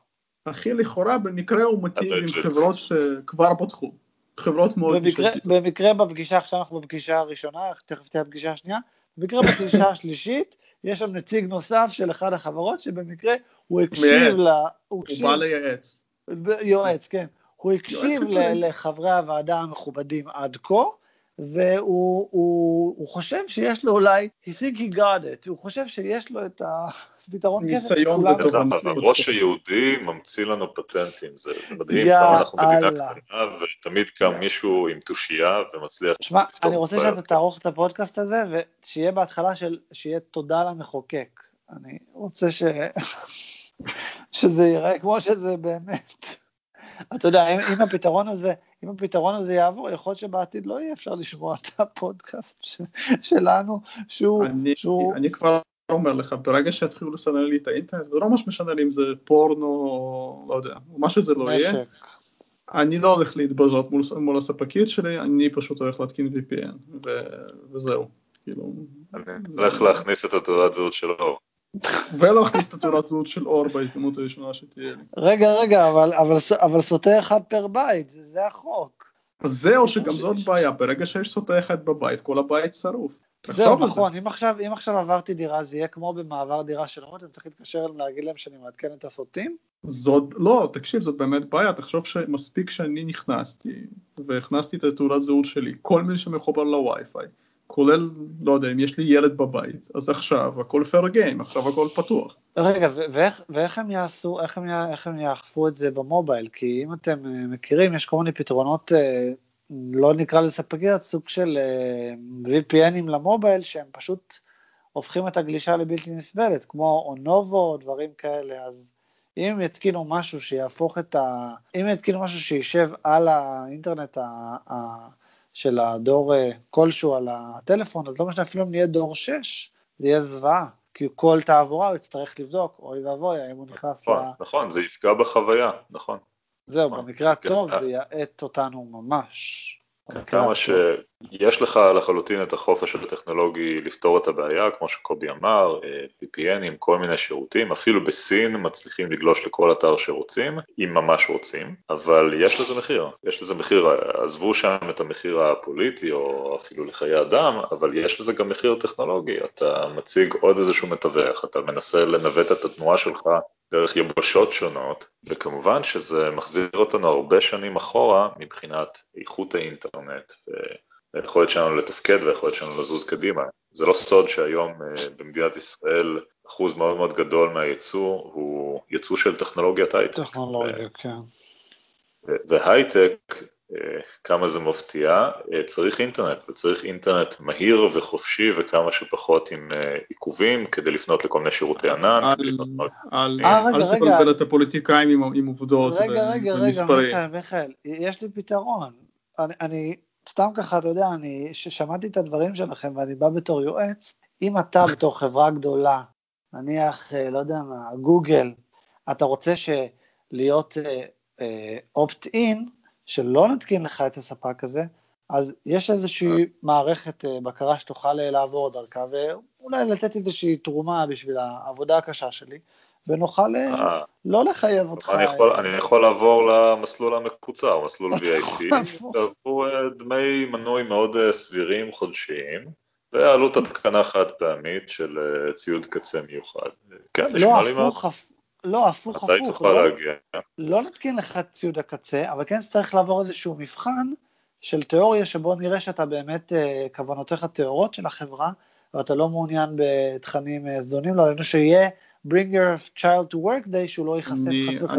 הכי לכאורה, במקרה הוא מתאים עם חברות שכבר פותחו. חברות מאוד משלטיות. במקרה בפגישה, עכשיו אנחנו בפגישה הראשונה, תכף תהיה הפגישה השנייה, במקרה בפגישה השלישית, יש שם נציג נוסף של אחד החברות, שבמקרה הוא הקשיב לה... הוא בא לייעץ. יועץ, כן. הוא הקשיב לחברי הוועדה המכובדים עד כה, והוא חושב שיש לו אולי, he think he got it, הוא חושב שיש לו את הפתרון כסף שכולם... הראש היהודי ממציא לנו פטנטים, זה מדהים, כמה אנחנו מדינה קטנה, ותמיד קם מישהו עם תושייה ומצליח... תשמע, אני רוצה שאתה תערוך את הפודקאסט הזה, ושיהיה בהתחלה של, שיהיה תודה למחוקק. אני רוצה ש... שזה יראה כמו שזה באמת. אתה יודע, אם, אם הפתרון הזה, אם הפתרון הזה יעבור, יכול להיות שבעתיד לא יהיה אפשר לשמוע את הפודקאסט ש, שלנו, שהוא... אני, שהוא... אני כבר אומר לך, ברגע שהתחילו לסנן לי את האינטרנט, זה לא ממש משנה לי אם זה פורנו, או לא יודע, או משהו זה לא נשק. יהיה. אני לא הולך להתבזות מול, מול הספקית שלי, אני פשוט הולך להתקין וי פי אן, ו, וזהו. כאילו, אני זה... הולך להכניס את התעודת זהות שלו. ולא הכניס את התורתות של אור בהזדמנות הראשונה שתהיה לי. רגע, רגע, אבל סוטה אחד פר בית, זה החוק. זה או שגם זאת בעיה, ברגע שיש סוטה אחד בבית, כל הבית שרוף. זהו, נכון, אם עכשיו עברתי דירה, זה יהיה כמו במעבר דירה של רותם, צריך להתקשר אליהם להגיד להם שאני מעדכן את הסוטים? לא, תקשיב, זאת באמת בעיה, תחשוב שמספיק שאני נכנסתי, והכנסתי את התעודת זהות שלי, כל מי שמחובר לווי-פיי, כולל, לא יודע, אם יש לי ילד בבית, אז עכשיו הכל פייר גיים, עכשיו הכל פתוח. רגע, ואיך, ואיך הם יעשו, איך הם, איך הם יאכפו את זה במובייל? כי אם אתם מכירים, יש כל מיני פתרונות, לא נקרא לספקיות, סוג של וי פי אנים למובייל, שהם פשוט הופכים את הגלישה לבלתי נסבלת, כמו אונובו או דברים כאלה, אז אם יתקינו משהו שיהפוך את ה... אם יתקינו משהו שישב על האינטרנט ה... של הדור כלשהו על הטלפון, אז לא משנה, אפילו אם נהיה דור שש, זה יהיה זוועה, כי כל תעבורה הוא יצטרך לבדוק, אוי ואבוי, האם הוא נכנס... נכון, לה... נכון, זה יפגע בחוויה, נכון. זהו, נכון. במקרה הטוב כן. זה יעט אותנו ממש. כן, כמה שיש לך לחלוטין את החופש הטכנולוגי לפתור את הבעיה, כמו שקובי אמר, וי פי אן עם כל מיני שירותים, אפילו בסין מצליחים לגלוש לכל אתר שרוצים, אם ממש רוצים, אבל יש לזה מחיר, יש לזה מחיר, עזבו שם את המחיר הפוליטי או אפילו לחיי אדם, אבל יש לזה גם מחיר טכנולוגי, אתה מציג עוד איזשהו מתווך, אתה מנסה לנווט את התנועה שלך, דרך יבשות שונות, וכמובן שזה מחזיר אותנו הרבה שנים אחורה מבחינת איכות האינטרנט, והיכולת שלנו לתפקד והיכולת שלנו לזוז קדימה. זה לא סוד שהיום במדינת ישראל אחוז מאוד מאוד גדול מהייצוא הוא ייצוא של טכנולוגיית הייטק. טכנולוגיה, כן. והייטק, כמה זה מפתיע, צריך אינטרנט, וצריך אינטרנט מהיר וחופשי וכמה שפחות עם עיכובים כדי לפנות לכל מיני שירותי ענן, כדי לפנות... אל תבלבל את הפוליטיקאים עם עובדות ומספרים. רגע, רגע, מיכאל, מיכאל, יש לי פתרון. אני סתם ככה, אתה יודע, אני שמעתי את הדברים שלכם ואני בא בתור יועץ, אם אתה בתור חברה גדולה, נניח, לא יודע מה, גוגל, אתה רוצה להיות opt-in, שלא נתקין לך את הספק הזה, אז יש איזושהי מערכת בקרה שתוכל לעבור דרכה, ואולי לתת איזושהי תרומה בשביל העבודה הקשה שלי, ונוכל לא לחייב אותך. אני יכול לעבור למסלול המקוצר, מסלול וי איי פי, תעבור דמי מנוי מאוד סבירים חודשיים, ועלות התקנה חד פעמית של ציוד קצה מיוחד. כן, נשמע לי מה... לא, הפוך, הפוך, לא, לא נתקין לך ציוד הקצה, אבל כן צריך לעבור איזשהו מבחן של תיאוריה, שבו נראה שאתה באמת, כוונותיך תיאוריות של החברה, ואתה לא מעוניין בתכנים זדונים, לא, שיהיה bring your child to work day, שהוא לא ייחשף חסוך.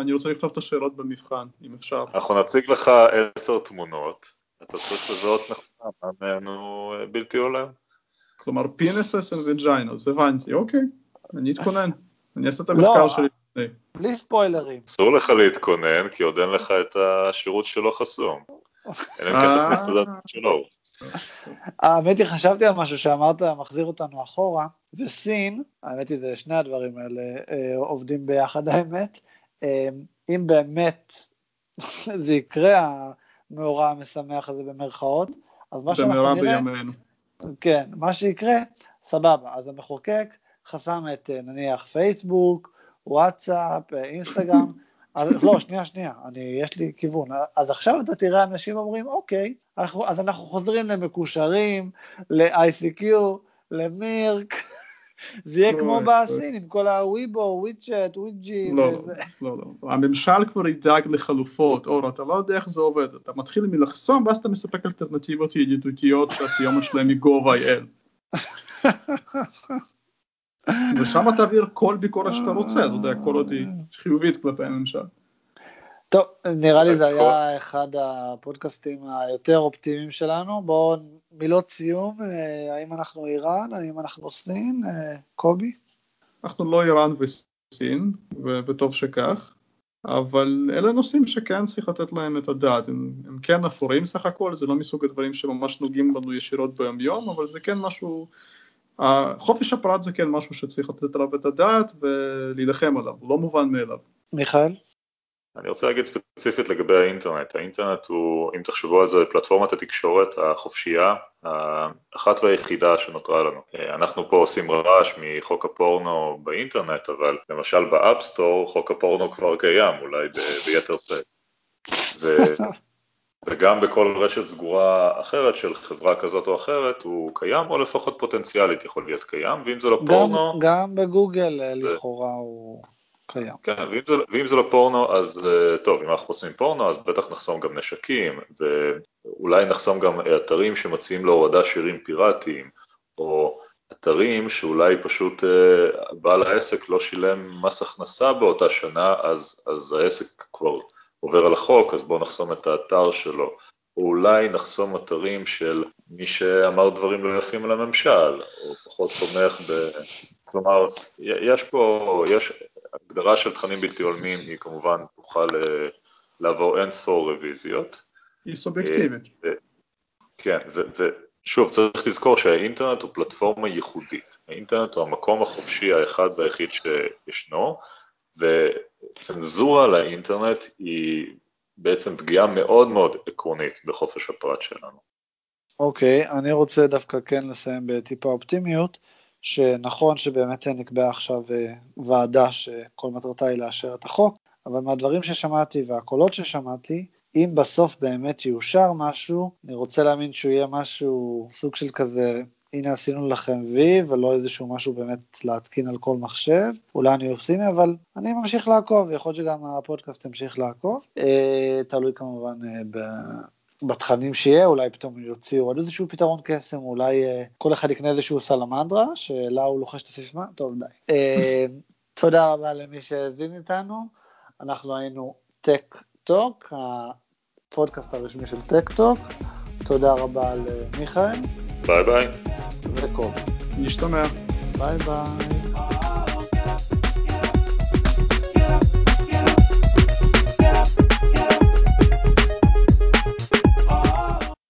אני רוצה לכתוב את השאלות במבחן, אם אפשר. אנחנו נציג לך עשר תמונות, אתה צריך לזהות נכון, אנחנו בלתי עולם. כלומר, penises and vaginas, הבנתי, אוקיי, אני אתכונן. אני אעשה את המחקר שלי. בלי ספוילרים. אסור לך להתכונן, כי עוד אין לך את השירות שלו חסום. אין לך את המסתדת שלו. האמת היא, חשבתי על משהו שאמרת, מחזיר אותנו אחורה, וסין, האמת היא, זה שני הדברים האלה, עובדים ביחד, האמת, אם באמת זה יקרה, המאורע המשמח הזה במרכאות, אז מה שאנחנו נראה, כן, מה שיקרה, סבבה, אז המחוקק חסם את נניח פייסבוק, וואטסאפ, אינסטגרם, אז, לא, שנייה, שנייה, אני, יש לי כיוון, אז עכשיו אתה תראה, אנשים אומרים, אוקיי, אנחנו, אז אנחנו חוזרים למקושרים, ל-איי סי קיו, למירק, זה יהיה כמו בעסין, עם כל הוויבו, WeChat, WeG. לא, לא, לא, הממשל כבר ידאג לחלופות, אור, אתה לא יודע איך זה עובד, אתה מתחיל מלחסום, ואז אתה מספק אלטרנטיבות ידידותיות, שהסיומת שלהם היא גוב נקודה איי אל. ושם אתה תעביר כל ביקורת שאתה רוצה, אתה יודע, כל אותי חיובית כלפי הממשל. טוב, נראה לי זה היה אחד הפודקאסטים היותר אופטימיים שלנו, בואו מילות סיום, האם אנחנו איראן, האם אנחנו סין, קובי? אנחנו לא איראן וסין, וטוב שכך, אבל אלה נושאים שכן צריך לתת להם את הדעת, הם כן אפורים סך הכל, זה לא מסוג הדברים שממש נוגעים בנו ישירות ביום יום, אבל זה כן משהו... החופש הפרט זה כן משהו שצריך לתת עליו את הדעת ולהילחם עליו, לא מובן מאליו. מיכאל? אני רוצה להגיד ספציפית לגבי האינטרנט. האינטרנט הוא, אם תחשבו על זה, פלטפורמת התקשורת החופשייה, האחת והיחידה שנותרה לנו. אנחנו פה עושים רעש מחוק הפורנו באינטרנט, אבל למשל באפסטור, חוק הפורנו כבר קיים, אולי ביתר סט. ו... וגם בכל רשת סגורה אחרת של חברה כזאת או אחרת, הוא קיים, או לפחות פוטנציאלית יכול להיות קיים, ואם זה לא פורנו... גם בגוגל לכאורה הוא קיים. כן, ואם זה לא פורנו, אז טוב, אם אנחנו חוסמים פורנו, אז בטח נחסום גם נשקים, ואולי נחסום גם אתרים שמציעים להורדה שירים פיראטיים, או אתרים שאולי פשוט בעל העסק לא שילם מס הכנסה באותה שנה, אז העסק כבר... עובר על החוק, אז בואו נחסום את האתר שלו. או אולי נחסום אתרים של מי שאמר דברים לא יפים על הממשל, או פחות תומך ב... כלומר, יש פה, יש... הגדרה של תכנים בלתי הולמים היא כמובן תוכל לעבור אינספור רוויזיות. היא סובייקטיבית. כן, ושוב, צריך לזכור שהאינטרנט הוא פלטפורמה ייחודית. האינטרנט הוא המקום החופשי האחד והיחיד שישנו, וצנזורה לאינטרנט היא בעצם פגיעה מאוד מאוד עקרונית בחופש הפרט שלנו. אוקיי, אני רוצה דווקא כן לסיים בטיפה אופטימיות, שנכון שבאמת נקבע עכשיו ועדה שכל מטרתה היא לאשר את החוק, אבל מהדברים ששמעתי והקולות ששמעתי, אם בסוף באמת יאושר משהו, אני רוצה להאמין שהוא יהיה משהו סוג של כזה... הנה עשינו לכם וי, ולא איזשהו משהו באמת להתקין על כל מחשב, אולי אני אופסימי, אבל אני ממשיך לעקוב, יכול להיות שגם הפודקאסט תמשיך לעקוב, תלוי כמובן בתכנים שיהיה, אולי פתאום יוציאו עוד איזשהו פתרון קסם, אולי כל אחד יקנה איזשהו סלמנדרה, שאלה הוא לוחש את הסיסמה, טוב די. תודה רבה למי שהזין איתנו, אנחנו היינו Tech-Tok, הפודקאסט הרשמי של Tech-Tok, תודה רבה למיכאל, ביי ביי. וקום. נשתמע. ביי ביי.